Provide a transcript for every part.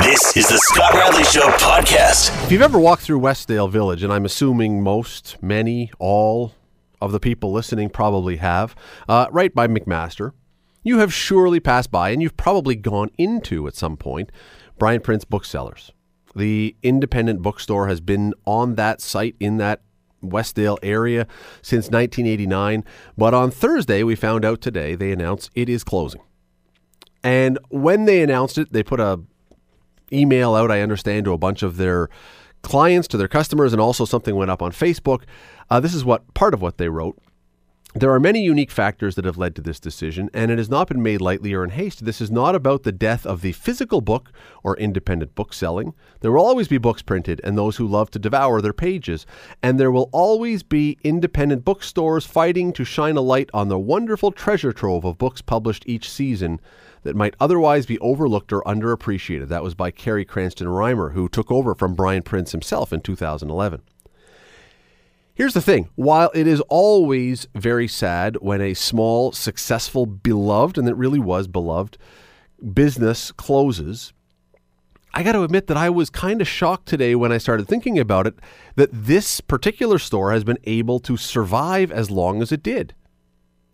This is the Scott Radley Show podcast. If you've ever walked through Westdale Village, and I'm assuming most, many, all of the people listening probably have, right by McMaster, you have surely passed by, and you've probably gone into, at some point, Bryan Prince Booksellers. The independent bookstore has been on that site in that Westdale area since 1989, but on Thursday, we found out today, they announced it is closing. And when they announced it, they put a email out, I understand, to a bunch of their clients, to their customers, and also something went up on Facebook. This is part of what they wrote. There are many unique factors that have led to this decision, and it has not been made lightly or in haste. This is not about the death of the physical book or independent book selling. There will always be books printed and those who love to devour their pages. And there will always be independent bookstores fighting to shine a light on the wonderful treasure trove of books published each season that might otherwise be overlooked or underappreciated. That was by Carrie Cranston Reimer, who took over from Bryan Prince himself in 2011. Here's the thing. While it is always very sad when a small, successful, beloved, and it really was beloved, business closes, I got to admit that I was kind of shocked today when I started thinking about it, that this particular store has been able to survive as long as it did.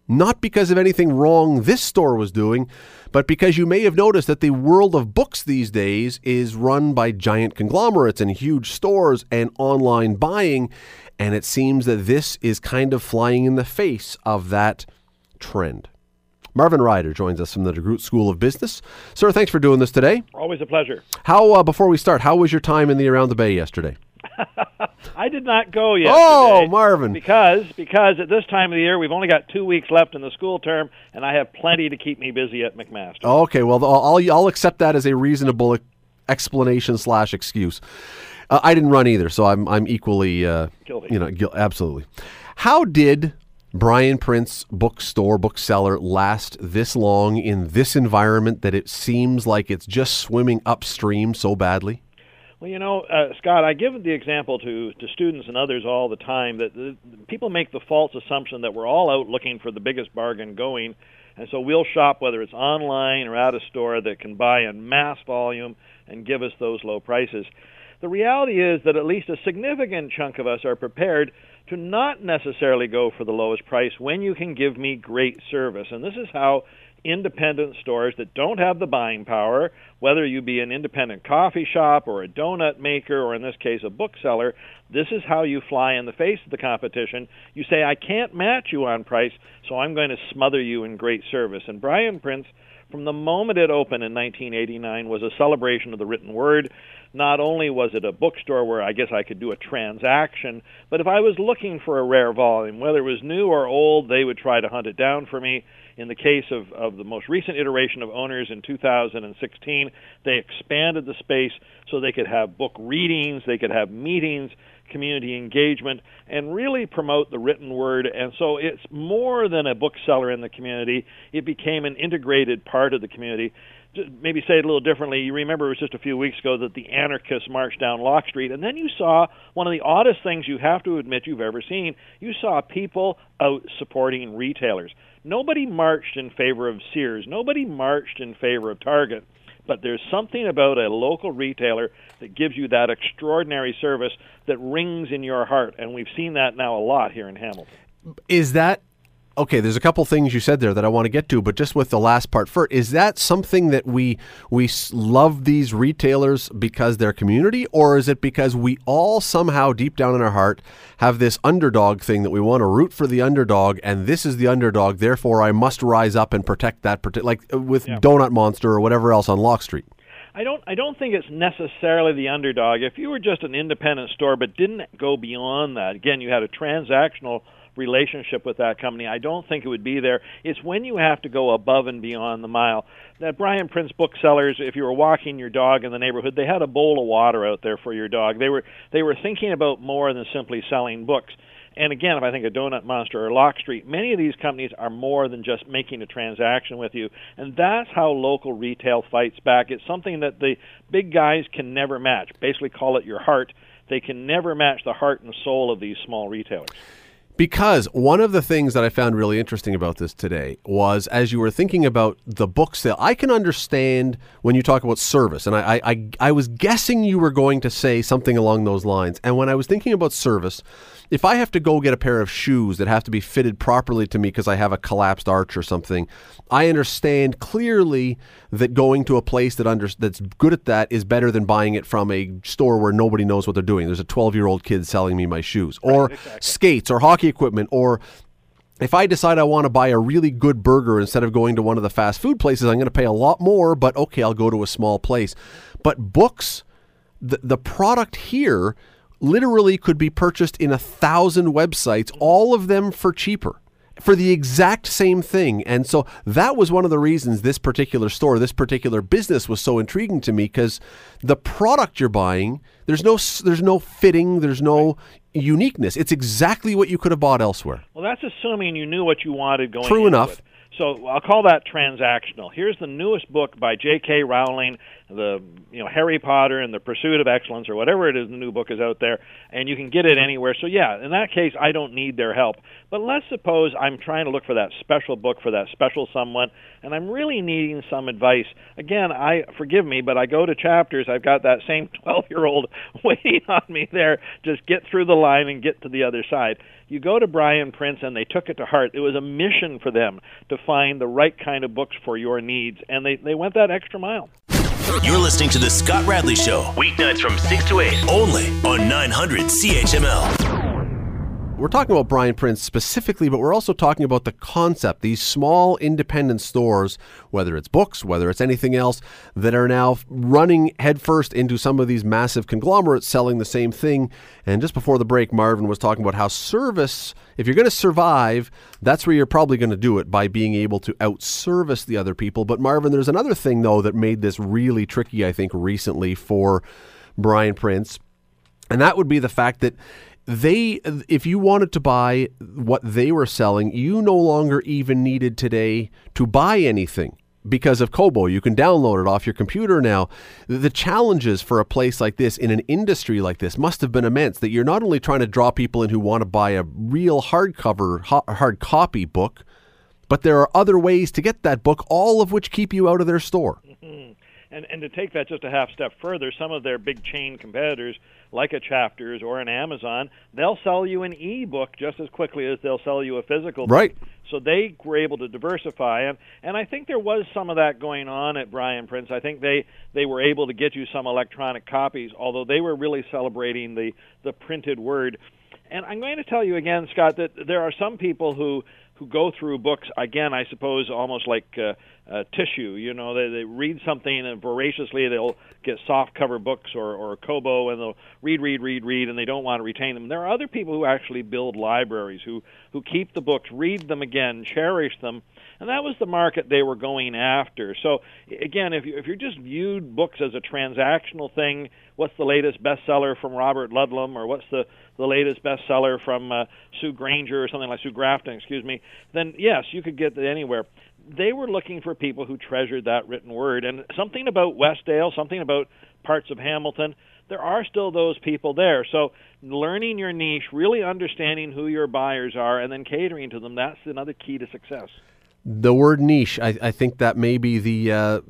Not because of anything wrong this store was doing, but because you may have noticed that the world of books these days is run by giant conglomerates and huge stores and online buying, and it seems that this is kind of flying in the face of that trend. Marvin Ryder joins us from the DeGroote School of Business. Sir, thanks for doing this today. Always a pleasure. Before we start, how was your time in the Around the Bay yesterday? I did not go yesterday. Oh, Marvin. Because at this time of the year, we've only got 2 weeks left in the school term, and I have plenty to keep me busy at McMaster. Okay, well, I'll accept that as a reasonable explanation/excuse. I didn't run either, so I'm equally, absolutely. How did Bryan Prince bookseller last this long in this environment that it seems like it's just swimming upstream so badly? Well, Scott, I give the example to students and others all the time that people make the false assumption that we're all out looking for the biggest bargain going, and so we'll shop whether it's online or at a store that can buy in mass volume and give us those low prices. The reality is that at least a significant chunk of us are prepared to not necessarily go for the lowest price when you can give me great service, and this is how independent stores that don't have the buying power, whether you be an independent coffee shop or a donut maker or, in this case, a bookseller, this is how you fly in the face of the competition. You say, I can't match you on price, so I'm going to smother you in great service. And Bryan Prince, from the moment it opened in 1989, was a celebration of the written word. Not only was it a bookstore where I guess I could do a transaction, but if I was looking for a rare volume, whether it was new or old, they would try to hunt it down for me. In the case of the most recent iteration of owners in 2016, they expanded the space so they could have book readings, they could have meetings, community engagement, and really promote the written word. And so it's more than a bookseller in the community. It became an integrated part of the community. Maybe say it a little differently. You remember it was just a few weeks ago that the anarchists marched down Lock Street, and then you saw one of the oddest things you have to admit you've ever seen. You saw people out supporting retailers. Nobody marched in favor of Sears. Nobody marched in favor of Target. But there's something about a local retailer that gives you that extraordinary service that rings in your heart, and we've seen that now a lot here in Hamilton. Is that... Okay, there's a couple things you said there that I want to get to, but just with the last part first, is that something that we love these retailers because they're community, or is it because we all somehow deep down in our heart have this underdog thing that we want to root for the underdog, and this is the underdog, therefore I must rise up and protect that, Donut Monster or whatever else on Lock Street? I don't think it's necessarily the underdog. If you were just an independent store but didn't go beyond that, again, you had a transactional relationship with that company, I don't think it would be there. It's when you have to go above and beyond the mile. That Bryan Prince Booksellers, if you were walking your dog in the neighborhood, they had a bowl of water out there for your dog. They were thinking about more than simply selling books. And again, if I think of Donut Monster or Lock Street, many of these companies are more than just making a transaction with you. And that's how local retail fights back. It's something that the big guys can never match. Basically call it your heart. They can never match the heart and soul of these small retailers. Because one of the things that I found really interesting about this today was, as you were thinking about the book sale, I can understand when you talk about service, and I was guessing you were going to say something along those lines. And when I was thinking about service, if I have to go get a pair of shoes that have to be fitted properly to me because I have a collapsed arch or something, I understand clearly that going to a place that that's good at that is better than buying it from a store where nobody knows what they're doing. There's a 12-year-old kid selling me my shoes, or skates, or hockey equipment, or if I decide I want to buy a really good burger instead of going to one of the fast food places, I'm going to pay a lot more, but okay, I'll go to a small place. But books, the product here literally could be purchased in 1,000 websites, all of them for cheaper, for the exact same thing. And so that was one of the reasons this particular store, this particular business was so intriguing to me, because the product you're buying, there's no fitting, there's no uniqueness. It's exactly what you could have bought elsewhere. Well, that's assuming you knew what you wanted going into it. True enough. So I'll call that transactional. Here's the newest book by J.K. Rowling, Harry Potter and the Pursuit of Excellence, or whatever it is, the new book is out there, and you can get it anywhere. So yeah, in that case, I don't need their help. But let's suppose I'm trying to look for that special book for that special someone, and I'm really needing some advice. Again, forgive me, but I go to Chapters. I've got that same 12-year-old waiting on me there. Just get through the line and get to the other side. You go to Bryan Prince, and they took it to heart. It was a mission for them to find the right kind of books for your needs, and they went that extra mile. You're listening to The Scott Radley Show, weeknights from 6 to 8, only on 900 CHML. We're talking about Bryan Prince specifically, but we're also talking about the concept, these small independent stores, whether it's books, whether it's anything else, that are now running headfirst into some of these massive conglomerates selling the same thing. And just before the break, Marvin was talking about how service, if you're going to survive, that's where you're probably going to do it, by being able to out-service the other people. But Marvin, there's another thing, though, that made this really tricky, I think, recently for Bryan Prince. And that would be the fact that if you wanted to buy what they were selling, you no longer even needed today to buy anything. Because of Kobo, you can download it off your computer now. The challenges for a place like this, in an industry like this, must have been immense, that you're not only trying to draw people in who want to buy a real hardcover, hard copy book, but there are other ways to get that book, all of which keep you out of their store. Mm-hmm. And to take that just a half step further, some of their big chain competitors, like a Chapters or an Amazon, they'll sell you an e-book just as quickly as they'll sell you a physical book. Right. So they were able to diversify. And I think there was some of that going on at Bryan Prince. I think they were able to get you some electronic copies, although they were really celebrating the printed word. And I'm going to tell you again, Scott, that there are some people who go through books, again, I suppose, almost like tissue. You know, they read something, and voraciously they'll get softcover books or Kobo, and they'll read, and they don't want to retain them. There are other people who actually build libraries, who keep the books, read them again, cherish them, and that was the market they were going after. So, again, if you just viewed books as a transactional thing, what's the latest bestseller from Robert Ludlum, or what's the latest bestseller from Sue Granger, or something like Sue Grafton, then yes, you could get it anywhere. They were looking for people who treasured that written word. And something about Westdale, something about parts of Hamilton, there are still those people there. So learning your niche, really understanding who your buyers are, and then catering to them, that's another key to success. The word niche, I think that may be the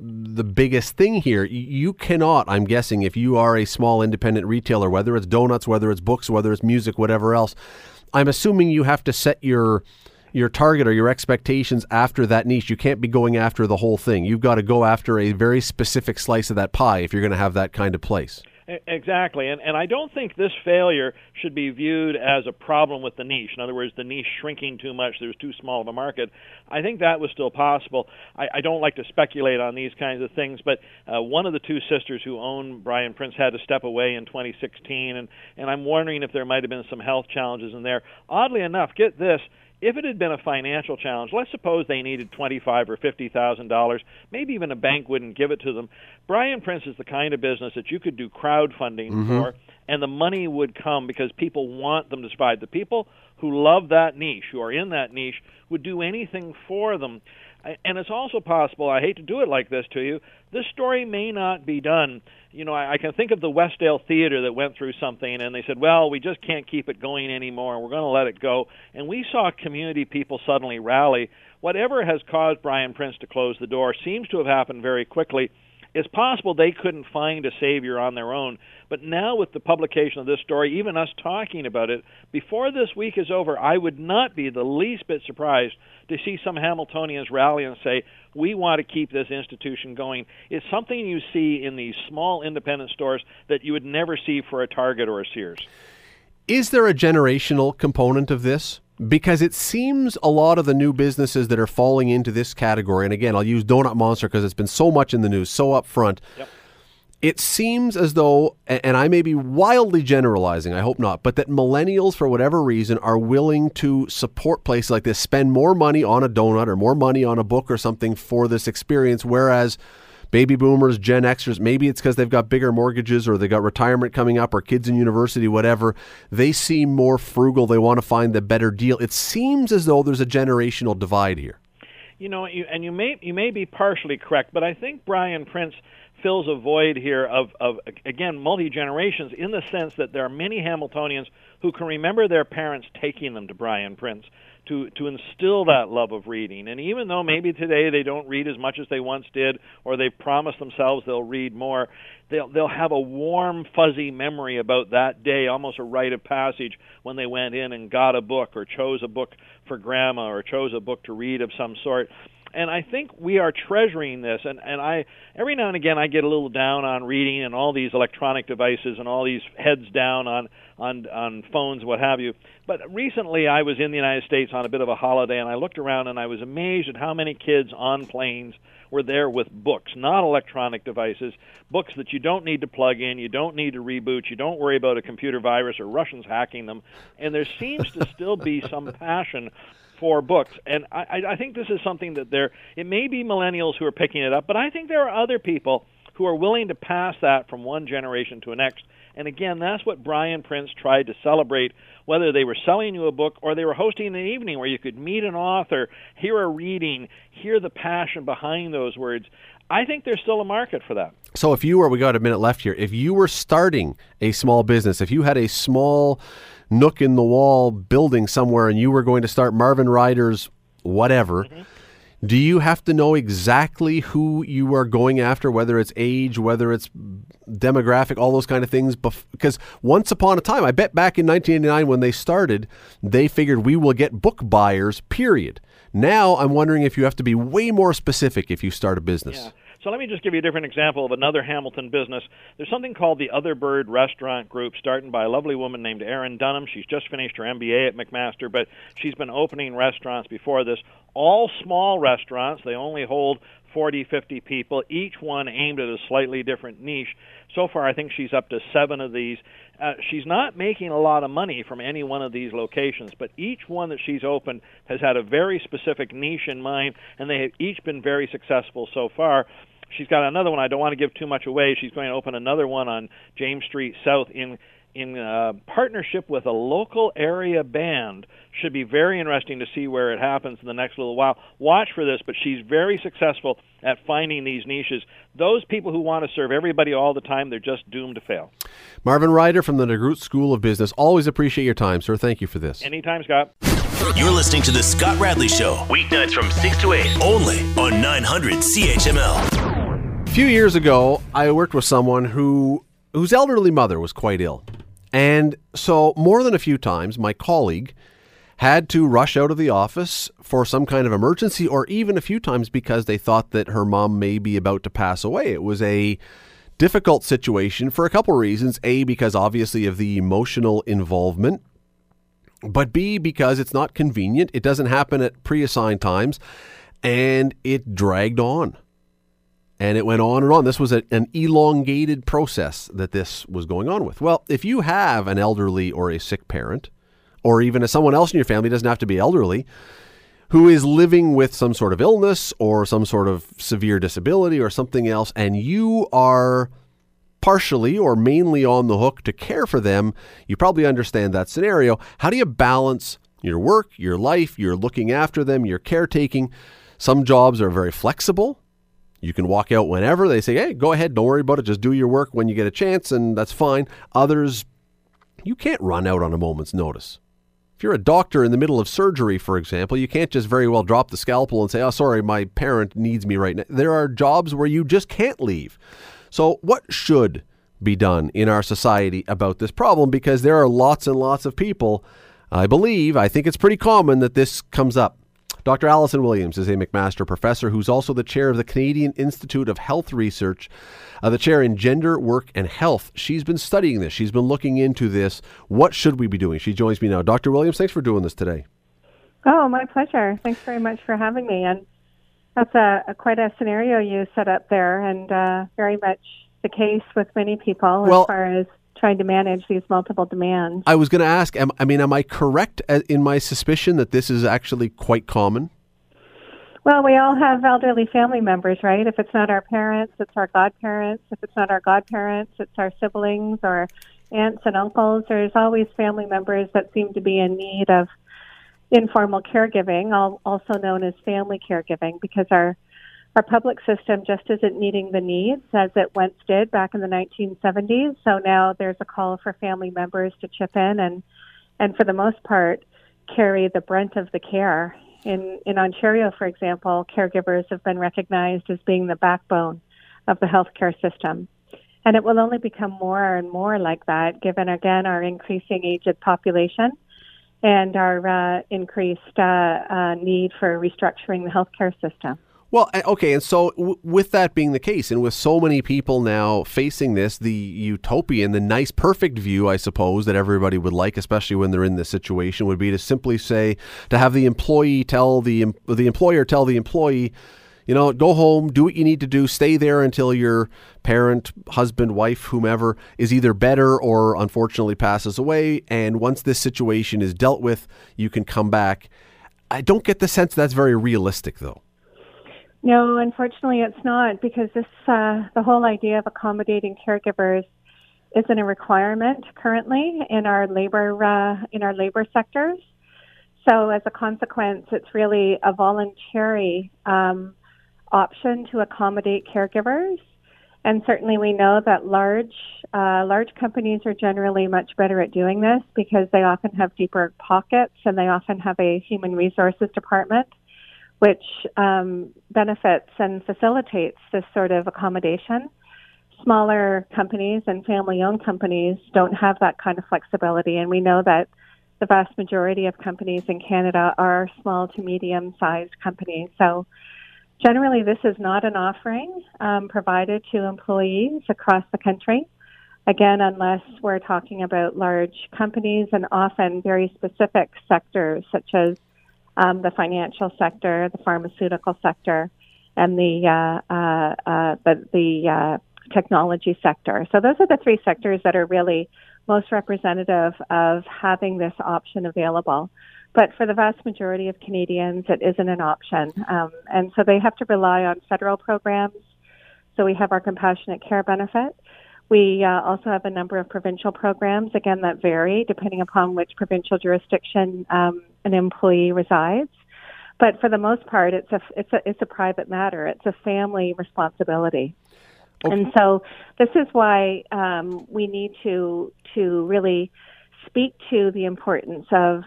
biggest thing here. You cannot, I'm guessing, if you are a small independent retailer, whether it's donuts, whether it's books, whether it's music, whatever else, I'm assuming you have to set your target or your expectations after that niche. You can't be going after the whole thing. You've got to go after a very specific slice of that pie if you're going to have that kind of place. Exactly. And I don't think this failure should be viewed as a problem with the niche. In other words, the niche shrinking too much, there's too small of a market. I think that was still possible. I don't like to speculate on these kinds of things, but one of the two sisters who own Bryan Prince had to step away in 2016, and I'm wondering if there might have been some health challenges in there. Oddly enough, get this, if it had been a financial challenge, let's suppose they needed $25,000 or $50,000, maybe even a bank wouldn't give it to them. Bryan Prince is the kind of business that you could do crowdfunding for, and the money would come because people want them to survive. The people who love that niche, who are in that niche, would do anything for them. And it's also possible, I hate to do it like this to you, this story may not be done. You know, I can think of the Westdale Theater that went through something, and they said, well, we just can't keep it going anymore. We're going to let it go. And we saw community people suddenly rally. Whatever has caused Bryan Prince to close the door seems to have happened very quickly. It's possible they couldn't find a savior on their own. But now with the publication of this story, even us talking about it, before this week is over, I would not be the least bit surprised to see some Hamiltonians rally and say, we want to keep this institution going. It's something you see in these small independent stores that you would never see for a Target or a Sears. Is there a generational component of this? Because it seems a lot of the new businesses that are falling into this category, and again, I'll use Donut Monster because it's been so much in the news, so upfront. Yep. It seems as though, and I may be wildly generalizing, I hope not, but that millennials, for whatever reason, are willing to support places like this, spend more money on a donut or more money on a book or something for this experience, whereas baby boomers, Gen Xers, maybe it's because they've got bigger mortgages or they got retirement coming up or kids in university, whatever. They seem more frugal. They want to find the better deal. It seems as though there's a generational divide here. You know, and you may be partially correct, but I think Bryan Prince fills a void here of again, multi-generations in the sense that there are many Hamiltonians who can remember their parents taking them to Bryan Prince to instill that love of reading. And even though maybe today they don't read as much as they once did, or they've promised themselves they'll read more, they'll have a warm, fuzzy memory about that day, almost a rite of passage when they went in and got a book or chose a book for grandma or chose a book to read of some sort. And I think we are treasuring this. And I every now and again I get a little down on reading and all these electronic devices and all these heads down on phones, what have you. But recently I was in the United States on a bit of a holiday, and I looked around and I was amazed at how many kids on planes were there with books, not electronic devices, books that you don't need to plug in, you don't need to reboot, you don't worry about a computer virus or Russians hacking them. And there seems to still be some passion for books. And I think this is something that it may be millennials who are picking it up, but I think there are other people who are willing to pass that from one generation to the next. And again, that's what Bryan Prince tried to celebrate, whether they were selling you a book or they were hosting an evening where you could meet an author, hear a reading, hear the passion behind those words. I think there's still a market for that. So if you were, we got a minute left here, if you were starting a small business, if you had a small nook in the wall building somewhere and you were going to start Marvin Ryder's whatever, mm-hmm. Do you have to know exactly who you are going after, whether it's age, whether it's demographic, all those kind of things? Because once upon a time, I bet back in 1989 when they started, they figured we will get book buyers, period. Now I'm wondering if you have to be way more specific if you start a business. Yeah. So let me just give you a different example of another Hamilton business. There's something called the Other Bird Restaurant Group, started by a lovely woman named Erin Dunham. She's just finished her MBA at McMaster, but she's been opening restaurants before this. All small restaurants, they only hold 40, 50 people, each one aimed at a slightly different niche. So far, I think she's up to 7 of these. She's not making a lot of money from any one of these locations, but each one that she's opened has had a very specific niche in mind, and they have each been very successful so far. She's got another one. I don't want to give too much away. She's going to open another one on James Street South in partnership with a local area band. Should be very interesting to see where it happens in the next little while. Watch for this, but she's very successful at finding these niches. Those people who want to serve everybody all the time, they're just doomed to fail. Marvin Ryder from the DeGroote School of Business. Always appreciate your time, sir. Thank you for this. Anytime, Scott. You're listening to The Scott Radley Show, weeknights from 6 to 8, only on 900 CHML. A few years ago, I worked with someone whose elderly mother was quite ill. And so more than a few times, my colleague had to rush out of the office for some kind of emergency, or even a few times because they thought that her mom may be about to pass away. It was a difficult situation for a couple reasons. A, because obviously of the emotional involvement, but B, because it's not convenient. It doesn't happen at pre-assigned times, and it dragged on. And it went on and on. This was an elongated process that this was going on with. Well, if you have an elderly or a sick parent, or even as someone else in your family, doesn't have to be elderly, who is living with some sort of illness or some sort of severe disability or something else, and you are partially or mainly on the hook to care for them, you probably understand that scenario. How do you balance your work, your life, you're looking after them, your caretaking, Some jobs are very flexible. You can walk out whenever. They say, hey, go ahead, don't worry about it. Just do your work when you get a chance, and that's fine. Others, you can't run out on a moment's notice. If you're a doctor in the middle of surgery, for example, you can't just very well drop the scalpel and say, oh, sorry, my parent needs me right now. There are jobs where you just can't leave. So what should be done in our society about this problem? Because there are lots and lots of people, I think it's pretty common that this comes up. Dr. Allison Williams is a McMaster professor who's also the chair of the Canadian Institute of Health Research, the chair in gender, work, and health. She's been studying this. She's been looking into this. What should we be doing? She joins me now. Dr. Williams, thanks for doing this today. Oh, my pleasure. Thanks very much for having me. And that's quite a scenario you set up there, and very much the case with many people as far as trying to manage these multiple demands. I was going to ask, am I correct in my suspicion that this is actually quite common? Well, we all have elderly family members, right? If it's not our parents, it's our godparents. If it's not our godparents, it's our siblings or aunts and uncles. There's always family members that seem to be in need of informal caregiving, also known as family caregiving, because our public system just isn't meeting the needs as it once did back in the 1970s. So now there's a call for family members to chip in and for the most part, carry the brunt of the care. In Ontario, for example, caregivers have been recognized as being the backbone of the healthcare system. And it will only become more and more like that, given, again, our increasing aged population and our increased need for restructuring the healthcare system. Well, okay, and so with that being the case, and with so many people now facing this, the utopian, the nice, perfect view, I suppose, that everybody would like, especially when they're in this situation, would be to simply say, to have the employee tell the employer tell the employee, you know, go home, do what you need to do, stay there until your parent, husband, wife, whomever, is either better or unfortunately passes away, and once this situation is dealt with, you can come back. I don't get the sense that's very realistic, though. No, unfortunately, it's not, because this the whole idea of accommodating caregivers isn't a requirement currently in our labor sectors. So, as a consequence, it's really a voluntary option to accommodate caregivers. And certainly, we know that large companies are generally much better at doing this because they often have deeper pockets and they often have a human resources department, which benefits and facilitates this sort of accommodation. Smaller companies and family-owned companies don't have that kind of flexibility, and we know that the vast majority of companies in Canada are small to medium-sized companies. So generally this is not an offering provided to employees across the country, again, unless we're talking about large companies and often very specific sectors such as the financial sector, the pharmaceutical sector, and the technology sector. So those are the three sectors that are really most representative of having this option available. But for the vast majority of Canadians, it isn't an option. And so they have to rely on federal programs. So we have our compassionate care benefit. We also have a number of provincial programs, again, that vary depending upon which provincial jurisdiction an employee resides. But for the most part, it's a private matter. It's a family responsibility. Okay. And so this is why we need to really speak to the importance of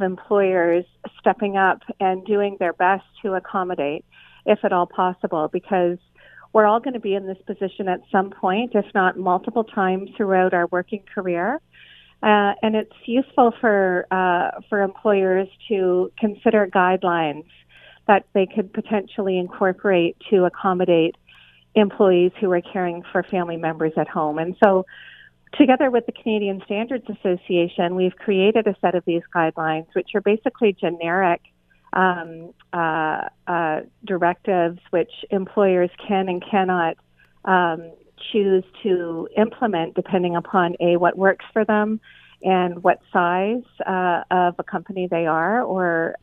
employers stepping up and doing their best to accommodate, if at all possible, because we're all going to be in this position at some point, if not multiple times throughout our working career. And it's useful for employers to consider guidelines that they could potentially incorporate to accommodate employees who are caring for family members at home. And so together with the Canadian Standards Association, we've created a set of these guidelines, which are basically generic directives which employers can and cannot choose to implement depending upon, A, what works for them and what size of a company they are, or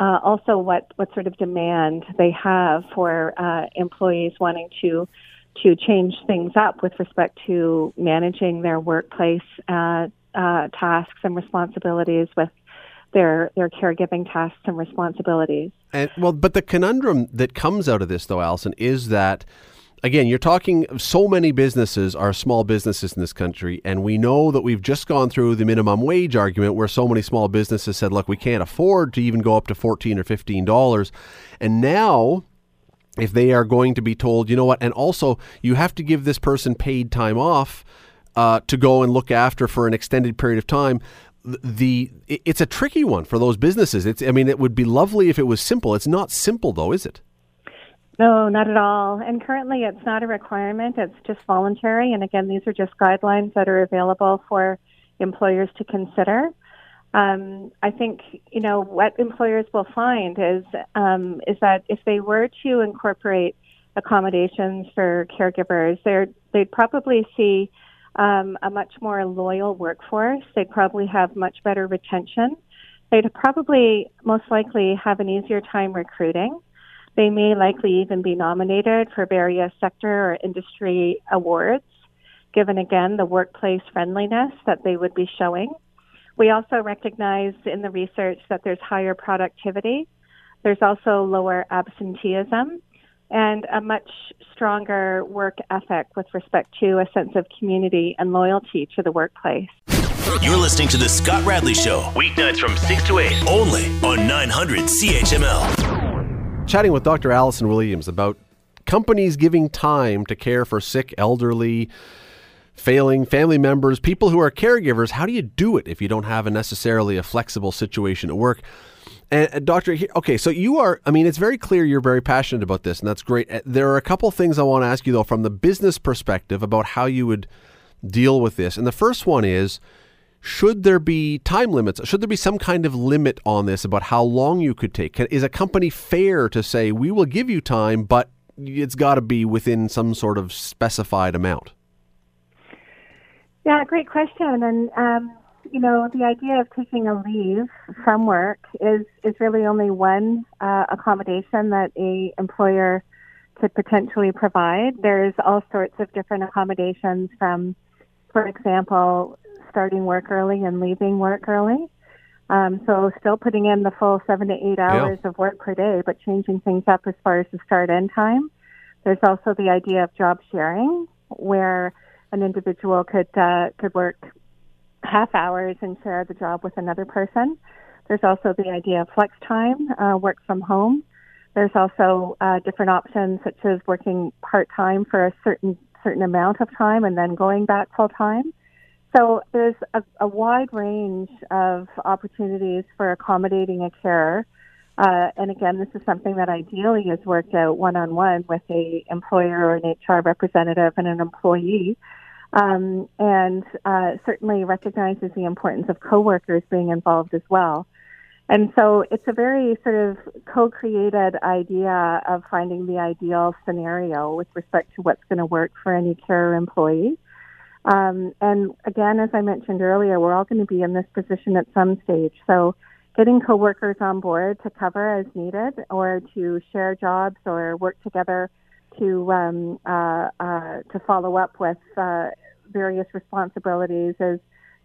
also what sort of demand they have for employees wanting to change things up with respect to managing their workplace tasks and responsibilities with their caregiving tasks and responsibilities. And well, but the conundrum that comes out of this, though, Allison, is that, again, you're talking so many businesses are small businesses in this country, and we know that we've just gone through the minimum wage argument where so many small businesses said, look, we can't afford to even go up to $14 or $15. And now, if they are going to be told, you know what, and also you have to give this person paid time off to go and look after for an extended period of time, it's a tricky one for those businesses. It would be lovely if it was simple. It's not simple, though, is it? No, not at all. And currently it's not a requirement. It's just voluntary. And again, these are just guidelines that are available for employers to consider. I think, what employers will find is that if they were to incorporate accommodations for caregivers, they'd probably see a much more loyal workforce. They'd probably have much better retention. They'd probably most likely have an easier time recruiting. They may likely even be nominated for various sector or industry awards, given, again, the workplace friendliness that they would be showing. We also recognize in the research that there's higher productivity. There's also lower absenteeism and a much stronger work ethic with respect to a sense of community and loyalty to the workplace. You're listening to The Scott Radley Show, weeknights from 6 to 8, only on 900 CHML. Chatting with Dr. Allison Williams about companies giving time to care for sick, elderly, failing family members, people who are caregivers. How do you do it if you don't have necessarily a flexible situation at work? And Doctor, okay, so you are, it's very clear you're very passionate about this, and that's great. There are a couple things I want to ask you, though, from the business perspective about how you would deal with this. And the first one is, should there be time limits? Should there be some kind of limit on this about how long you could take? Is a company fair to say, we will give you time, but it's got to be within some sort of specified amount? Yeah, great question. And, the idea of taking a leave from work is really only one accommodation that a employer could potentially provide. There's all sorts of different accommodations from, for example, starting work early and leaving work early. So still putting in the full 7 to 8 hours of work per day, but changing things up as far as the start-end time. There's also the idea of job sharing, where an individual could work half hours and share the job with another person. There's also the idea of flex time, work from home. There's also different options, such as working part-time for a certain amount of time and then going back full-time. So there's a wide range of opportunities for accommodating a carer. And again, this is something that ideally is worked out one-on-one with an employer or an HR representative and an employee. And certainly recognizes the importance of coworkers being involved as well. And so it's a very sort of co-created idea of finding the ideal scenario with respect to what's going to work for any carer employee. And again, as I mentioned earlier, we're all going to be in this position at some stage. So getting coworkers on board to cover as needed or to share jobs or work together to follow up with various responsibilities is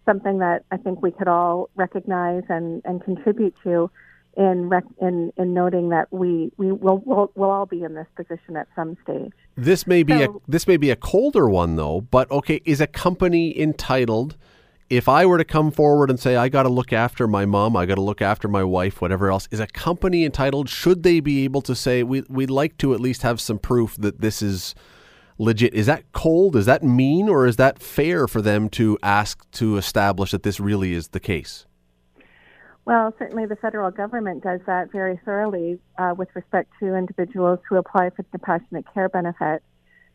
something that I think we could all recognize and contribute to in noting that we'll all be in this position at some stage. This may be a colder one, though, but okay, is a company entitled, if I were to come forward and say, I got to look after my mom, I got to look after my wife, whatever else, is a company entitled, should they be able to say, we'd like to at least have some proof that this is legit? Is that cold? Is that mean? Or is that fair for them to ask to establish that this really is the case? Well, certainly the federal government does that very thoroughly with respect to individuals who apply for compassionate care benefit.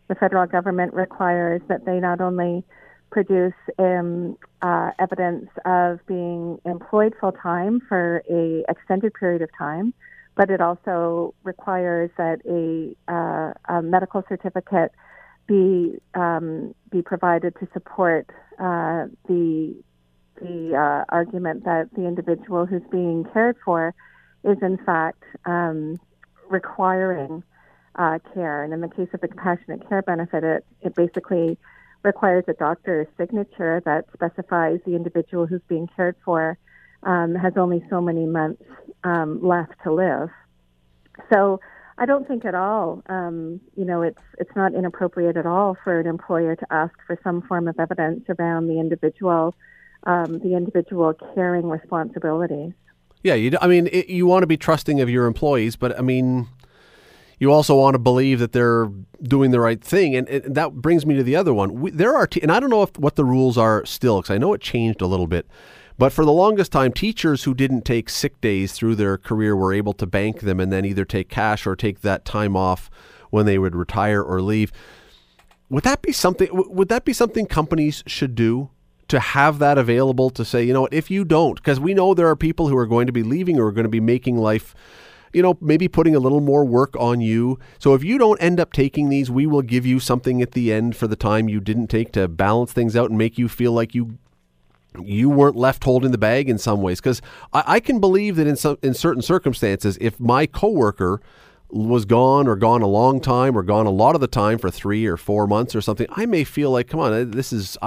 The federal government requires that they not only produce evidence of being employed full-time for an extended period of time, but it also requires that a medical certificate be provided to support the argument that the individual who's being cared for is in fact requiring care. And in the case of the compassionate care benefit, it basically requires a doctor's signature that specifies the individual who's being cared for has only so many months left to live. So I don't think at all, it's not inappropriate at all for an employer to ask for some form of evidence around the individual caring responsibilities. Yeah, you want to be trusting of your employees, but you also want to believe that they're doing the right thing, and that brings me to the other one. And I don't know what the rules are still, because I know it changed a little bit. But for the longest time, teachers who didn't take sick days through their career were able to bank them and then either take cash or take that time off when they would retire or leave. Would that be something companies should do, to have that available to say, you know what, if you don't, because we know there are people who are going to be leaving or are going to be making life, maybe putting a little more work on you. So if you don't end up taking these, we will give you something at the end for the time you didn't take to balance things out and make you feel like you weren't left holding the bag in some ways. Because I can believe that in certain circumstances, if my coworker was gone a long time or gone a lot of the time for 3 or 4 months or something, I may feel like, come on,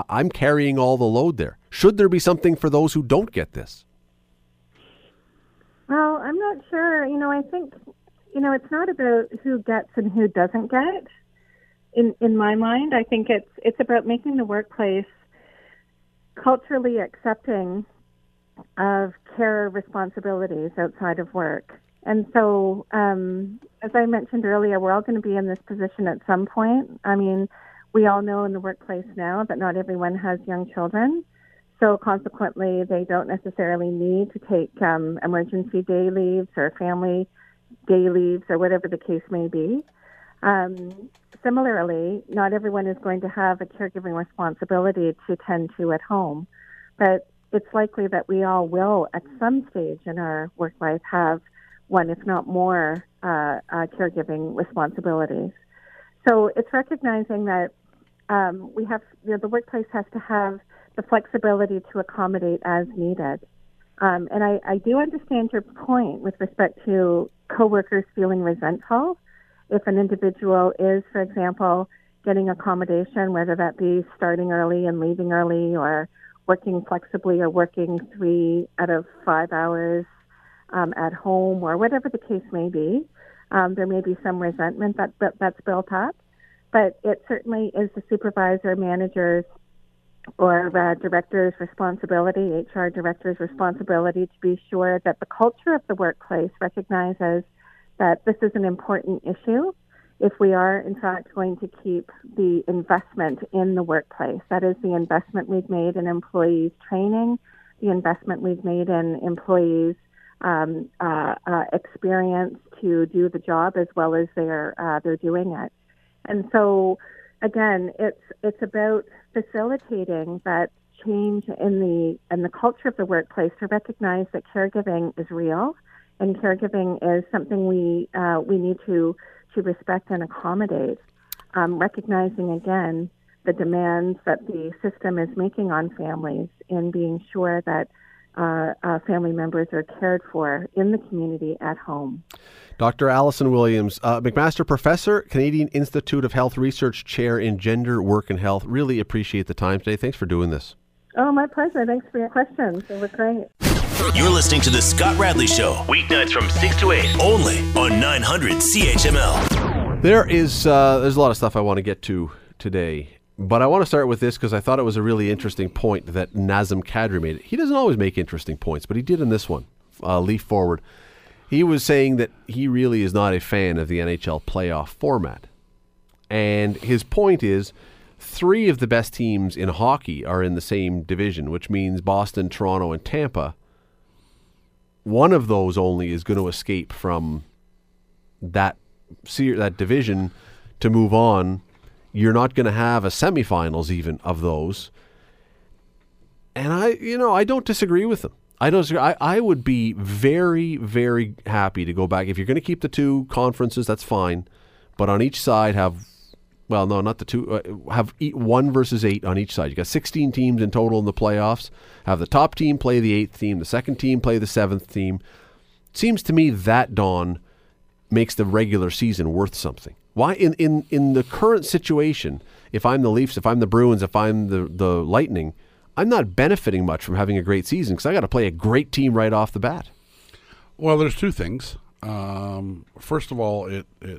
I'm carrying all the load there. Should there be something for those who don't get this? Well, I'm not sure. I think, it's not about who gets and who doesn't get. In my mind, I think it's about making the workplace culturally accepting of care responsibilities outside of work. And so, as I mentioned earlier, we're all going to be in this position at some point. We all know in the workplace now that not everyone has young children. So consequently, they don't necessarily need to take emergency day leaves or family day leaves or whatever the case may be. Similarly, not everyone is going to have a caregiving responsibility to tend to at home. But it's likely that we all will at some stage in our work life have one, if not more, caregiving responsibilities. So it's recognizing that we have, the workplace has to have the flexibility to accommodate as needed. And I do understand your point with respect to coworkers feeling resentful if an individual is, for example, getting accommodation, whether that be starting early and leaving early or working flexibly or working 3 out of 5 hours at home or whatever the case may be. There may be some resentment that's built up, but it certainly is the supervisor, manager's, or director's responsibility, HR director's responsibility, to be sure that the culture of the workplace recognizes that this is an important issue if we are, in fact, going to keep the investment in the workplace. That is the investment we've made in employees' training, the investment we've made in employees' experience to do the job as well as they're doing it. And so, again, it's about facilitating that change in the culture of the workplace to recognize that caregiving is real and caregiving is something we need to respect and accommodate, recognizing, again, the demands that the system is making on families in being sure that family members are cared for in the community at home. Dr. Allison Williams, McMaster Professor, Canadian Institute of Health Research Chair in Gender, Work and Health. Really appreciate the time today. Thanks for doing this. Oh, my pleasure. Thanks for your questions. It was great. You're listening to The Scott Radley Show, weeknights from 6 to 8, only on 900 CHML. There's a lot of stuff I want to get to today, but I want to start with this because I thought it was a really interesting point that Nazem Kadri made. He doesn't always make interesting points, but he did in this one, leaf forward. He was saying that he really is not a fan of the NHL playoff format. And his point is, 3 of the best teams in hockey are in the same division, which means Boston, Toronto, and Tampa. One of those only is going to escape from that division to move on. You're not going to have a semifinals even of those. And I don't disagree with them. I would be very, very happy to go back. If you're going to keep the 2 conferences, that's fine. But on each side have 1 versus 8 on each side. You got 16 teams in total in the playoffs. Have the top team play the 8th team, the second team play the 7th team. It seems to me that Don makes the regular season worth something. Why in the current situation, if I'm the Leafs, if I'm the Bruins, if I'm the Lightning, I'm not benefiting much from having a great season because I got to play a great team right off the bat. Well, there's 2 things. First of all, it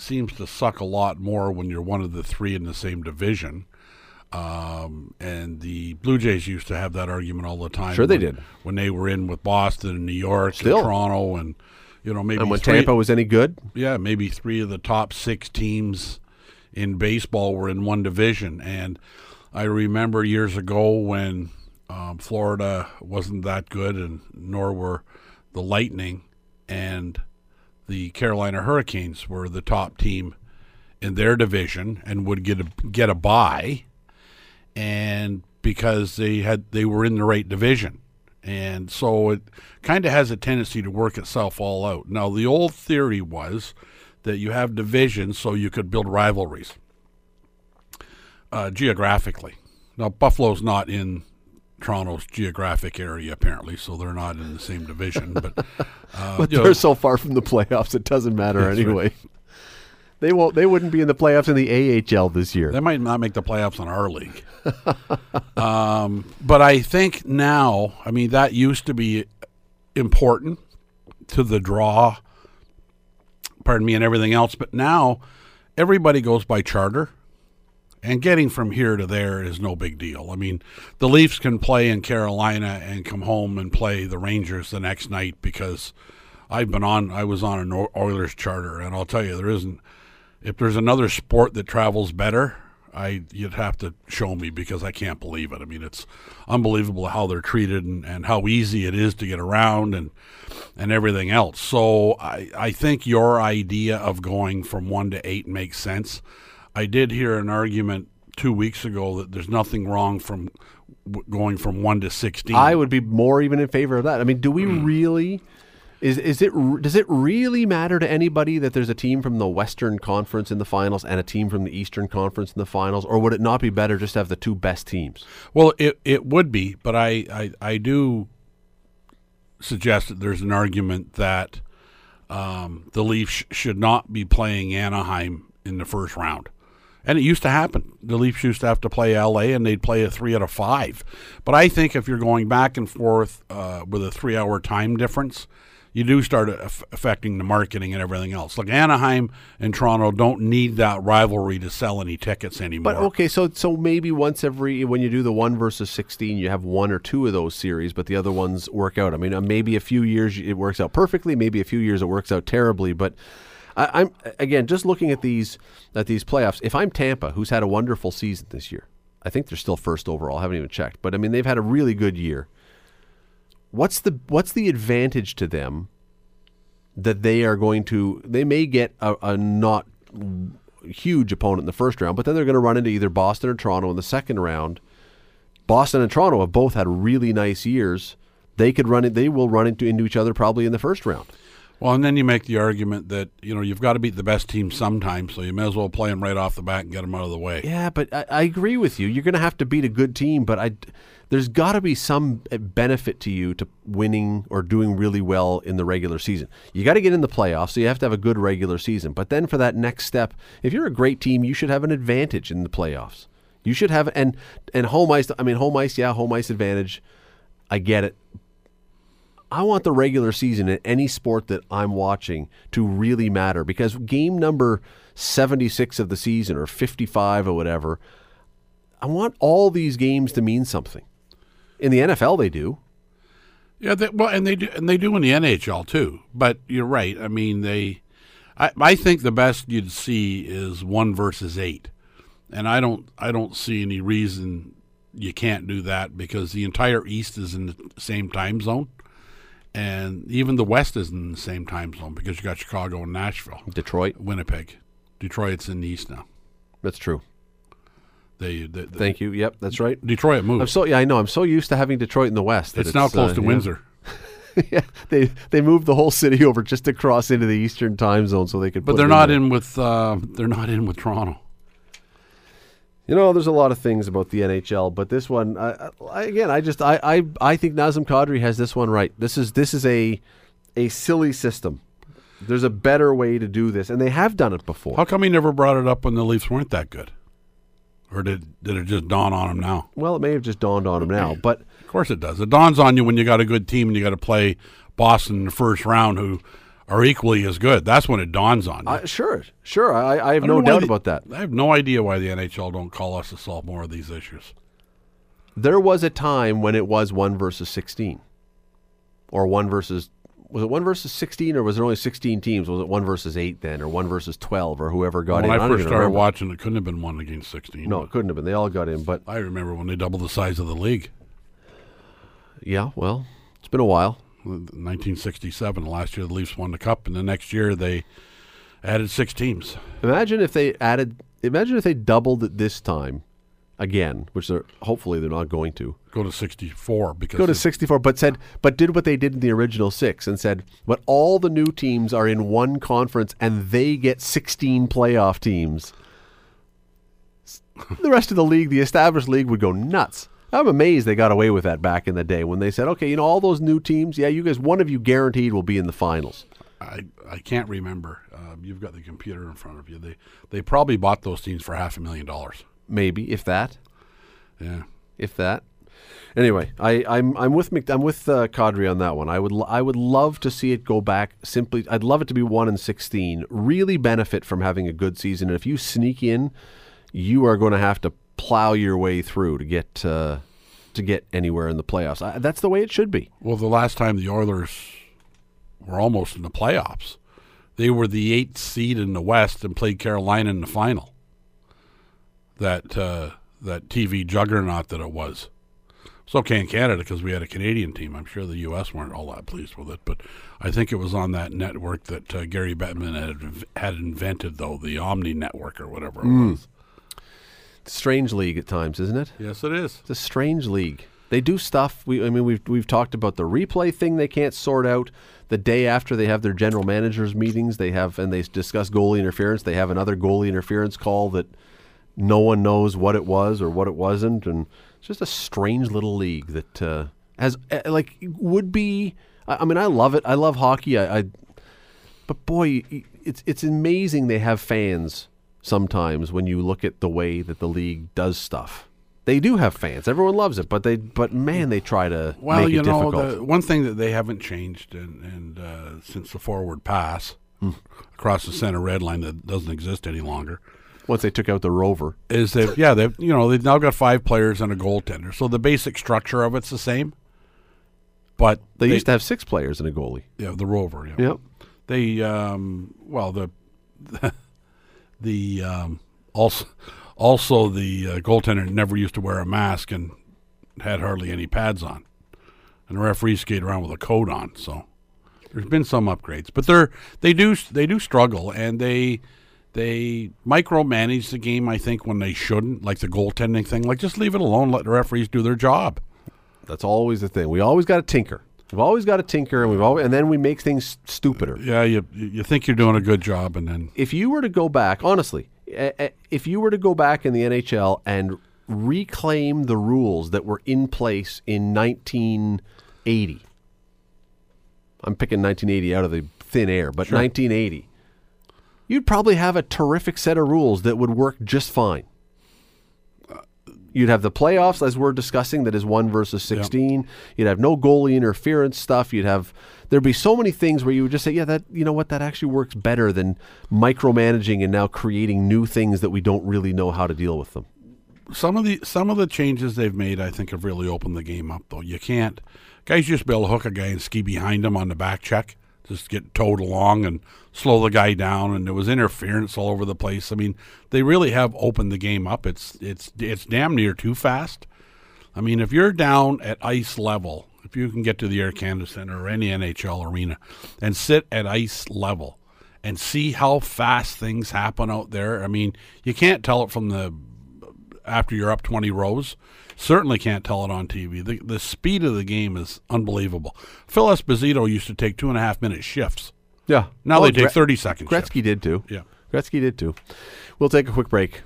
seems to suck a lot more when you're one of the three in the same division. And the Blue Jays used to have that argument all the time. Sure, they did. When they were in with Boston and New York and Toronto and, you know, maybe. And when Tampa was any good? Yeah, maybe three of the top six teams in baseball were in one division. And I remember years ago when Florida wasn't that good, and nor were the Lightning, and the Carolina Hurricanes were the top team in their division and would get a bye, and because they were in the right division. And so it kind of has a tendency to work itself all out. Now, the old theory was that you have divisions so you could build rivalries geographically. Now, Buffalo's not in Toronto's geographic area, apparently, so they're not in the same division. But they're so far from the playoffs, it doesn't matter anyway. Right. They wouldn't be in the playoffs in the AHL this year. They might not make the playoffs in our league. But I think now, I mean, that used to be important to the draw, and everything else. But now everybody goes by charter. And getting from here to there is no big deal. I mean, the Leafs can play in Carolina and come home and play the Rangers the next night because I was on an Oilers charter, and I'll tell you, if there's another sport that travels better, you'd have to show me, because I can't believe it. I mean, it's unbelievable how they're treated and how easy it is to get around and everything else. So I think your idea of going from 1 to 8 makes sense. I did hear an argument 2 weeks ago that there's nothing wrong from going from 1 to 16. I would be more even in favor of that. I mean, do we really – does it really matter to anybody that there's a team from the Western Conference in the finals and a team from the Eastern Conference in the finals, or would it not be better just to have the two best teams? Well, it would be, but I do suggest that there's an argument that the Leafs should not be playing Anaheim in the first round. And it used to happen. The Leafs used to have to play L.A., and they'd play a 3 out of 5. But I think if you're going back and forth with a 3-hour time difference, you do start affecting the marketing and everything else. Like, Anaheim and Toronto don't need that rivalry to sell any tickets anymore. But, okay, so maybe when you do the 1 versus 16, you have 1 or 2 of those series, but the other ones work out. I mean, maybe a few years it works out perfectly. Maybe a few years it works out terribly, but... I'm again just looking at these playoffs. If I'm Tampa, who's had a wonderful season this year, I think they're still first overall. I haven't even checked, but I mean, they've had a really good year. What's the advantage to them that they may get a not huge opponent in the first round, but then they're going to run into either Boston or Toronto in the second round. Boston and Toronto have both had really nice years. They will run into each other probably in the first round. Well, and then you make the argument that, you know, you've got to beat the best team sometime, so you may as well play them right off the bat and get them out of the way. Yeah, but I agree with you. You're going to have to beat a good team, but there's got to be some benefit to you to winning or doing really well in the regular season. You got to get in the playoffs, so you have to have a good regular season. But then for that next step, if you're a great team, you should have an advantage in the playoffs. You should have and home ice. I mean, home ice advantage. I get it. I want the regular season in any sport that I'm watching to really matter, because game number 76 of the season, or 55 or whatever, I want all these games to mean something. In the NFL, they do. Yeah, they do in the NHL too. But you're right. I mean, I think the best you'd see is 1 versus 8, and I don't see any reason you can't do that, because the entire East is in the same time zone. And even the West is in the same time zone, because you got Chicago and Nashville. Detroit. Winnipeg. Detroit's in the East now. That's true. Thank you. Yep, that's right. Detroit moved. I know. I'm so used to having Detroit in the West. That it's now close to Windsor. Yeah, they moved the whole city over just to cross into the Eastern time zone so they could. But they're not in with Toronto. You know, there's a lot of things about the NHL, but this one, I think Nazem Kadri has this one right. This is a silly system. There's a better way to do this, and they have done it before. How come he never brought it up when the Leafs weren't that good? Or did it just dawn on him now? Well, it may have just dawned on him now, but of course it does. It dawns on you when you got a good team and you got to play Boston in the first round who are equally as good. That's when it dawns on you. Sure. I have no doubt about that. I have no idea why the NHL don't call us to solve more of these issues. There was a time when it was 1 versus 16, or 1 versus. Was it 1 versus 16, or was it only 16 teams? Was it 1 versus 8 then, or 1 versus 12, or whoever got in? When I first started watching, it couldn't have been 1 against 16. No, it couldn't have been. They all got in, but I remember when they doubled the size of the league. Yeah, well, it's been a while. 1967, last year the Leafs won the Cup, and the next year they added 6 teams. Imagine if they doubled it this time again, which hopefully they're not going to. Go to 64. But did what they did in the original 6 and said, but all the new teams are in one conference and they get 16 playoff teams. The rest of the league, the established league, would go nuts. I'm amazed they got away with that back in the day when they said, okay, you know, all those new teams, yeah, you guys, one of you guaranteed will be in the finals. I can't remember. You've got the computer in front of you. They probably bought those teams for $500,000. Maybe, if that. Yeah. If that. Anyway, I'm with Kadri on that one. I would love to see it go back simply. I'd love it to be 1 and 16. Really benefit from having a good season. And if you sneak in, you are going to have to plow your way through to get anywhere in the playoffs. That's the way it should be. Well, the last time the Oilers were almost in the playoffs, they were the 8th seed in the West and played Carolina in the final. That TV juggernaut that it was. It's okay in Canada because we had a Canadian team. I'm sure the U.S. weren't all that pleased with it, but I think it was on that network that Gary Bettman had invented, though, the Omni Network or whatever it was. Strange league at times, isn't it? Yes, it is. It's a strange league. They do stuff. We've talked about the replay thing they can't sort out. The day after they have their general managers' meetings, they discuss goalie interference. They have another goalie interference call that no one knows what it was or what it wasn't, and it's just a strange little league that I love it. I love hockey. But boy, it's amazing they have fans. Sometimes when you look at the way that the league does stuff, they do have fans. Everyone loves it, but man, they try to make it difficult. Well, one thing that they haven't changed, and since the forward pass across the center red line that doesn't exist any longer. Once they took out the rover, they've now got 5 players and a goaltender. So the basic structure of it's the same, but they used to have 6 players and a goalie. Yeah, the rover. Yeah. Yep. They also the goaltender never used to wear a mask and had hardly any pads on, and the referees skated around with a coat on. So there's been some upgrades, but they do struggle, and they micromanage the game, I think, when they shouldn't, like the goaltending thing. Like, just leave it alone. Let the referees do their job. That's always the thing. We always got to tinker. We've always got to tinker, and then we make things stupider. Yeah, you think you're doing a good job, and then... If you were to go back, honestly, if you were to go back in the NHL and reclaim the rules that were in place in 1980, I'm picking 1980 out of the thin air, but sure. 1980... You'd probably have a terrific set of rules that would work just fine. You'd have the playoffs, as we're discussing, that is 1 versus 16. Yep. You'd have no goalie interference stuff. There'd be so many things where you would just say, yeah, that, you know what, that actually works better than micromanaging and now creating new things that we don't really know how to deal with them. Some of the changes they've made, I think, have really opened the game up, though. You can't – guys just be able to hook a guy and ski behind him on the back check. Just get towed along and slow the guy down, and there was interference all over the place. I mean, they really have opened the game up. It's damn near too fast. I mean, if you're down at ice level, if you can get to the Air Canada Centre or any NHL arena and sit at ice level and see how fast things happen out there, I mean, you can't tell it from after you're up 20 rows. Certainly can't tell it on TV. The speed of the game is unbelievable. Phil Esposito used to take 2.5-minute shifts. Yeah. Now they take 30-second shifts. Gretzky did too. Yeah. Gretzky did too. We'll take a quick break.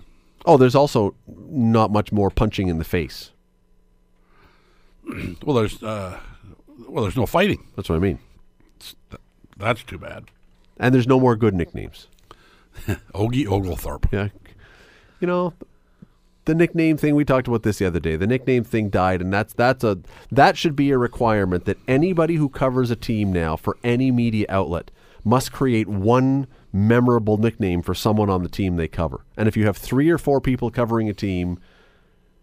Oh, there's also not much more punching in the face. Well, there's no fighting. That's what I mean. That's too bad. And there's no more good nicknames. Ogie Oglethorpe. Yeah. You know... the nickname thing, we talked about this the other day. The nickname thing died, and that should be a requirement that anybody who covers a team now for any media outlet must create one memorable nickname for someone on the team they cover. And if you have 3 or 4 people covering a team,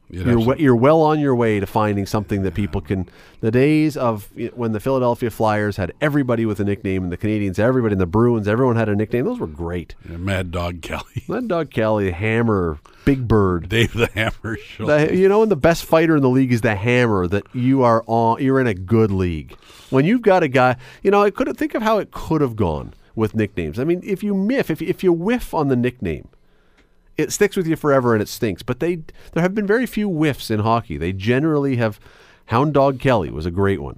you're well on your way to finding something that people can. The days of when the Philadelphia Flyers had everybody with a nickname, and the Canadians, everybody, and the Bruins, everyone had a nickname. Those were great. Yeah, Mad Dog Kelly. Mad Dog Kelly, Hammer, Big Bird. Dave the Hammer Schultz. And the best fighter in the league is the Hammer, that you're in a good league. When you've got a guy, think of how it could have gone with nicknames. I mean, if you whiff on the nickname, it sticks with you forever and it stinks. But there have been very few whiffs in hockey. They generally have. Hound Dog Kelly was a great one.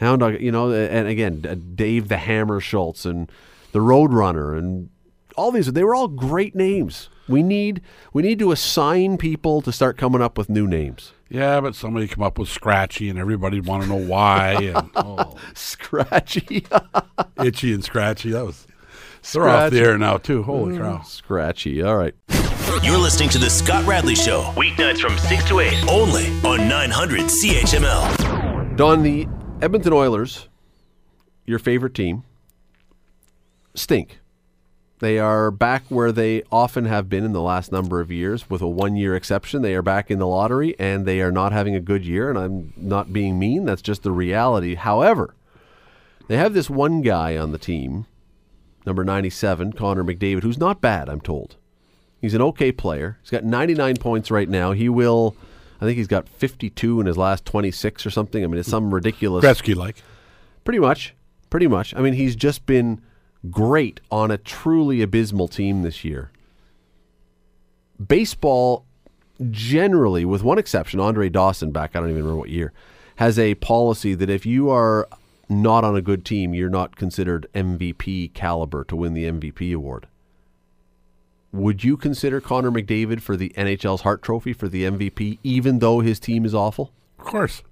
Hound Dog, and again, Dave the Hammer Schultz and the Roadrunner and all these. They were all great names. We need to assign people to start coming up with new names. Yeah, but somebody come up with Scratchy, and everybody'd want to know why. Scratchy. Itchy and Scratchy. That was... They're off the air now, too. Holy cow. Scratchy. All right. You're listening to The Scott Radley Show. Weeknights from 6 to 8. Only on 900 CHML. Don, the Edmonton Oilers, your favorite team, stink. They are back where they often have been in the last number of years, with a one-year exception. They are back in the lottery, and they are not having a good year, and I'm not being mean. That's just the reality. However, they have this one guy on the team, number 97, Connor McDavid, who's not bad, I'm told. He's an okay player. He's got 99 points right now. I think he's got 52 in his last 26 or something. I mean, it's some ridiculous... Gretzky-like. Pretty much. I mean, he's just been great on a truly abysmal team this year. Baseball, generally, with one exception, Andre Dawson back, I don't even remember what year, has a policy that if you are not on a good team, you're not considered MVP caliber to win the MVP award. Would you consider Connor McDavid for the NHL's Hart Trophy for the MVP, even though his team is awful? Of course.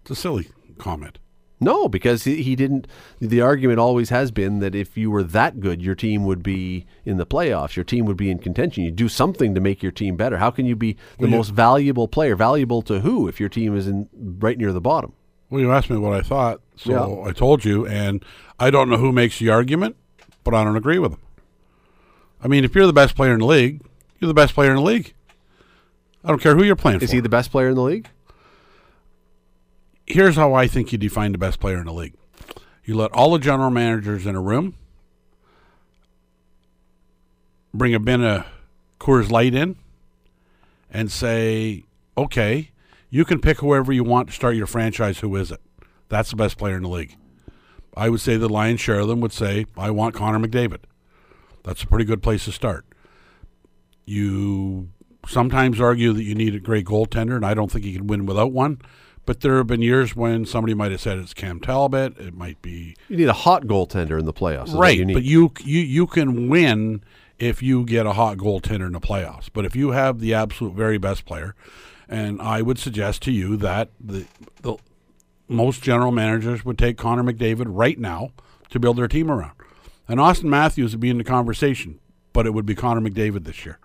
It's a silly comment. No, because he didn't... The argument always has been that if you were that good, your team would be in the playoffs. Your team would be in contention. You do something to make your team better. How can you be the most valuable player? Valuable to who if your team is right near the bottom? Well, you asked me what I thought, so yeah. I told you, and I don't know who makes the argument, but I don't agree with them. I mean, if you're the best player in the league, you're the best player in the league. I don't care who you're playing for. Is he the best player in the league? Here's how I think you define the best player in the league. You let all the general managers in a room, bring a bin of Coors Light in, and say, okay, you can pick whoever you want to start your franchise. Who is it? That's the best player in the league. I would say the lion's share of them would say, I want Connor McDavid. That's a pretty good place to start. You sometimes argue that you need a great goaltender, and I don't think you can win without one. But there have been years when somebody might have said it's Cam Talbot. It might be... You need a hot goaltender in the playoffs. Right, but you can win if you get a hot goaltender in the playoffs. But if you have the absolute very best player... And I would suggest to you that the most general managers would take Connor McDavid right now to build their team around. And Austin Matthews would be in the conversation, but it would be Connor McDavid this year.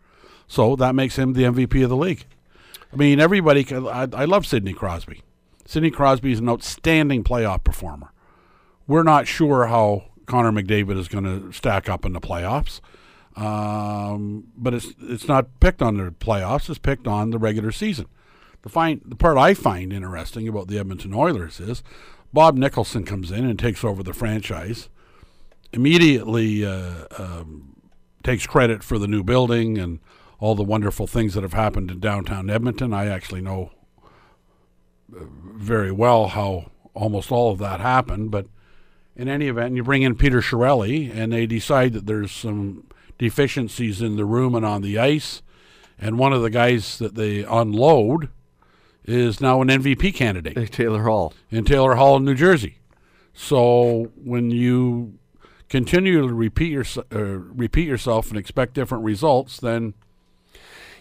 So that makes him the MVP of the league. I mean, everybody can, I love Sidney Crosby. Sidney Crosby is an outstanding playoff performer. We're not sure how Connor McDavid is going to stack up in the playoffs. But it's not picked on the playoffs. It's picked on the regular season. The part I find interesting about the Edmonton Oilers is Bob Nicholson comes in and takes over the franchise, immediately takes credit for the new building and all the wonderful things that have happened in downtown Edmonton. I actually know very well how almost all of that happened. But in any event, you bring in Peter Chiarelli, and they decide that there's some deficiencies in the room and on the ice, and one of the guys that they unload is now an MVP candidate. Taylor Hall in New Jersey. So when you continue to repeat yourself and expect different results, then...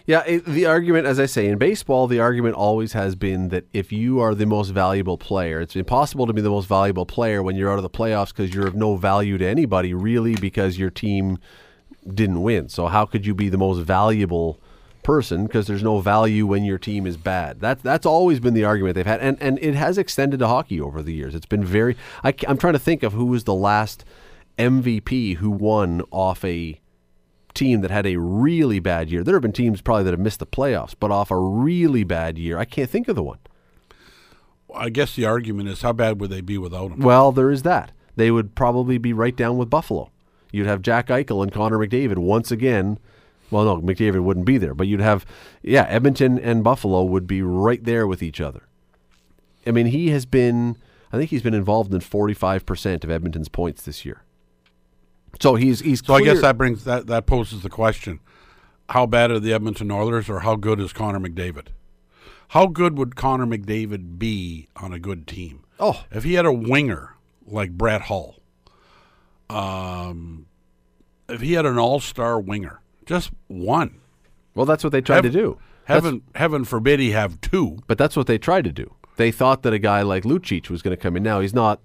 Yeah, the argument, as I say, in baseball, the argument always has been that if you are the most valuable player, it's impossible to be the most valuable player when you're out of the playoffs because you're of no value to anybody, really, because your team didn't win. So how could you be the most valuable person because there's no value when your team is bad. That's always been the argument they've had, and it has extended to hockey over the years. It's been very... I'm trying to think of who was the last MVP who won off a team that had a really bad year. There have been teams probably that have missed the playoffs, but off a really bad year. I can't think of the one. I guess the argument is, how bad would they be without him? Well, there is that. They would probably be right down with Buffalo. You'd have Jack Eichel and Connor McDavid once again. Well, no, McDavid wouldn't be there, but you'd have, Edmonton and Buffalo would be right there with each other. I mean, he's been involved in 45% of Edmonton's points this year. So he's clear. So I guess that poses the question: how bad are the Edmonton Oilers, or how good is Connor McDavid? How good would Connor McDavid be on a good team? Oh, if he had a winger like Brett Hull, if he had an all-star winger, just one. Well, that's what they tried to do. Heaven forbid he have two. But that's what they tried to do. They thought that a guy like Lucic was going to come in. Now he's not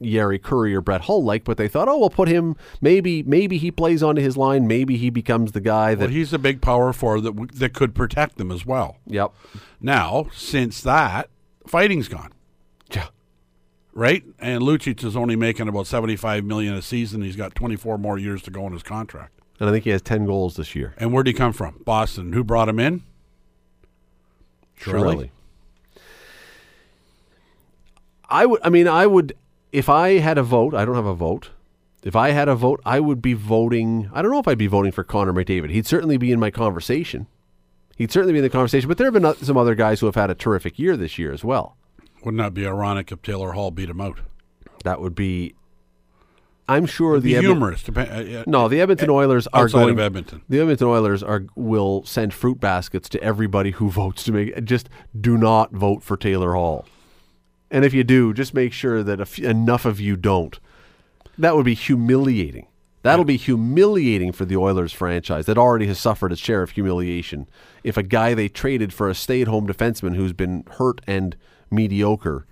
Yari Curry or Brett Hull like, but they thought, we'll put him, maybe he plays onto his line, maybe he becomes the guy that... Well, he's a big power forward that could protect them as well. Yep. Now, since that, fighting's gone. Yeah. Right? And Lucic is only making about $75 million a season. He's got 24 more years to go on his contract. And I think he has 10 goals this year. And where'd he come from? Boston. Who brought him in? Surely. I would... If I had a vote, I don't have a vote. If I had a vote, I would be voting... I don't know if I'd be voting for Connor McDavid. He'd certainly be in my conversation. But there have been some other guys who have had a terrific year this year as well. Wouldn't that be ironic if Taylor Hall beat him out? That would be... I'm sure the... humorous. The Edmonton Oilers are going... Outside of Edmonton. The Edmonton Oilers will send fruit baskets to everybody who votes to make... Just do not vote for Taylor Hall. And if you do, just make sure that enough of you don't. That would be humiliating. That'll be humiliating for the Oilers franchise that already has suffered its share of humiliation. If a guy they traded for a stay-at-home defenseman who's been hurt and mediocre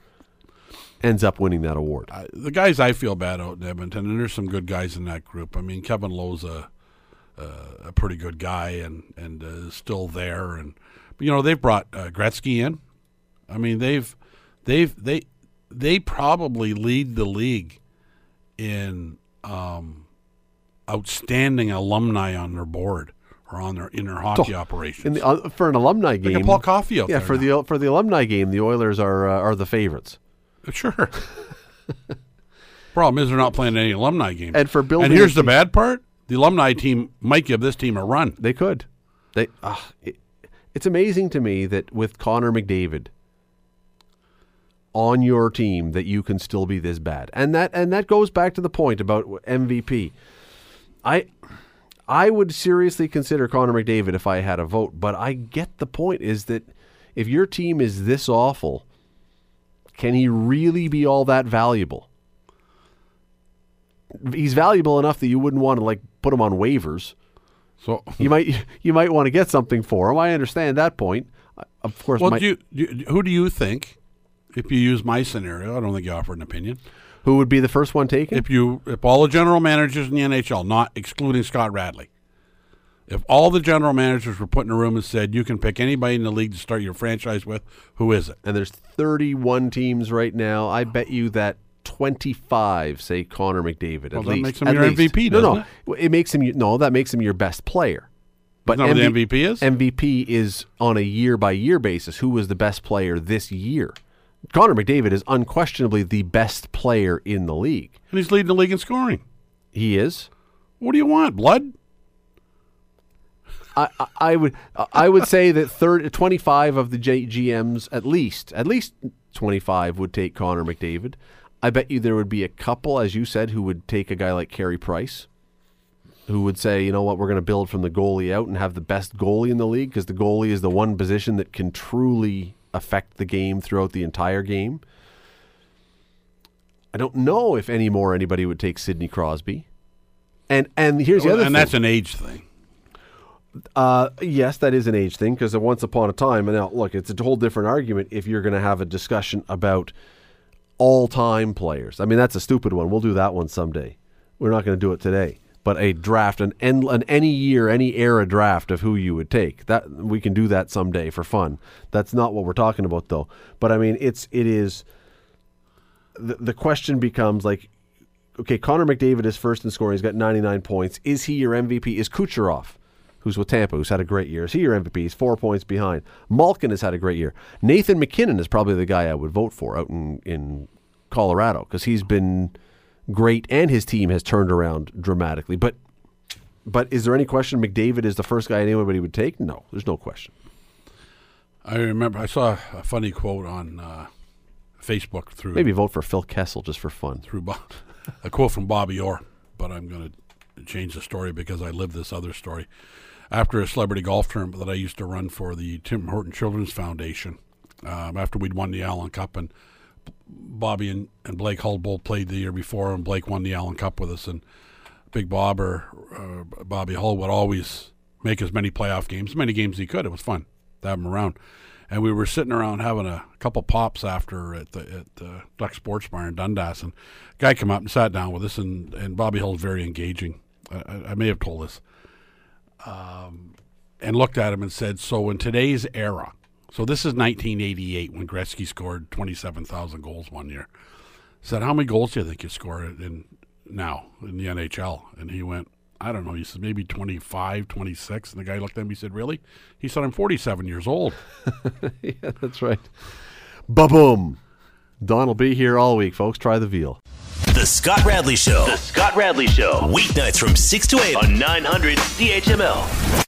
ends up winning that award. The guys I feel bad out in Edmonton, and there's some good guys in that group. I mean, Kevin Lowe's a pretty good guy and still there. But they've brought Gretzky in. I mean, they probably lead the league in outstanding alumni on their board or in their hockey operations. For an alumni game, like Paul Coffey out there. For the alumni game, the Oilers are the favorites. Sure. Problem is they're not playing any alumni games. And here's the bad part: the alumni team might give this team a run. They could. It's amazing to me that with Connor McDavid on your team that you can still be this bad. And that goes back to the point about MVP. I would seriously consider Connor McDavid if I had a vote, but I get the point is that if your team is this awful, can he really be all that valuable? He's valuable enough that you wouldn't want to put him on waivers. So you might want to get something for him. I understand that point. Of course. Well, who do you think, if you use my scenario, I don't think you offer an opinion, who would be the first one taken? If all the general managers in the NHL, not excluding Scott Radley, if all the general managers were put in a room and said, you can pick anybody in the league to start your franchise with, who is it? And there's 31 teams right now. I bet you that 25 say Connor McDavid. Well, that makes him your MVP, doesn't it? That makes him your best player. But isn't that what the MVP is? MVP is on a year-by-year basis. Who was the best player this year? Connor McDavid is unquestionably the best player in the league. And he's leading the league in scoring. He is. What do you want, blood? I would say that 25 of the GMs, at least 25 would take Connor McDavid. I bet you there would be a couple, as you said, who would take a guy like Carey Price, who would say, you know what, we're going to build from the goalie out and have the best goalie in the league because the goalie is the one position that can truly affect the game throughout the entire game. I don't know if anybody would take Sidney Crosby. And here's the other thing. And that's an age thing. Yes, that is an age thing because once upon a time, and now look, it's a whole different argument if you're going to have a discussion about all-time players. I mean, that's a stupid one. We'll do that one someday. We're not going to do it today. but a draft, an any year, any era draft of who you would take. That we can do that someday for fun. That's not what we're talking about, though. But I mean, it is. The question becomes like, okay, Connor McDavid is first in scoring. He's got 99 points. Is he your MVP? Is Kucherov, who's with Tampa, who's had a great year, is he your MVP? He's 4 points behind. Malkin has had a great year. Nathan McKinnon is probably the guy I would vote for out in Colorado, because he's been great and his team has turned around dramatically. But is there any question McDavid is the first guy anybody would take? No, there's no question. I remember I saw a funny quote on Facebook through... Maybe vote for Phil Kessel just for fun. Through a quote from Bobby Orr, but I'm going to change the story because I live this other story. After a celebrity golf tournament that I used to run for the Tim Horton Children's Foundation, after we'd won the Allen Cup, and Bobby and Blake Huldbold played the year before, and Blake won the Allen Cup with us, and Big Bob or Bobby Hull would always make as many playoff games, as many games as he could. It was fun to have him around. And we were sitting around having a couple pops after at the Duck Sports Bar in Dundas, and a guy came up and sat down with us, and Bobby Hull's very engaging. I may have told this. And looked at him and said, so in today's era, so this is 1988 when Gretzky scored 27,000 goals one year. Said, how many goals do you think you score now in the NHL? And he went, I don't know. He said, maybe 25, 26. And the guy looked at him, he said, really? He said, I'm 47 years old. Yeah, that's right. Ba-boom. Don will be here all week, folks. Try the veal. The Scott Radley Show. The Scott Radley Show. Weeknights from 6 to 8 on 900 CHML.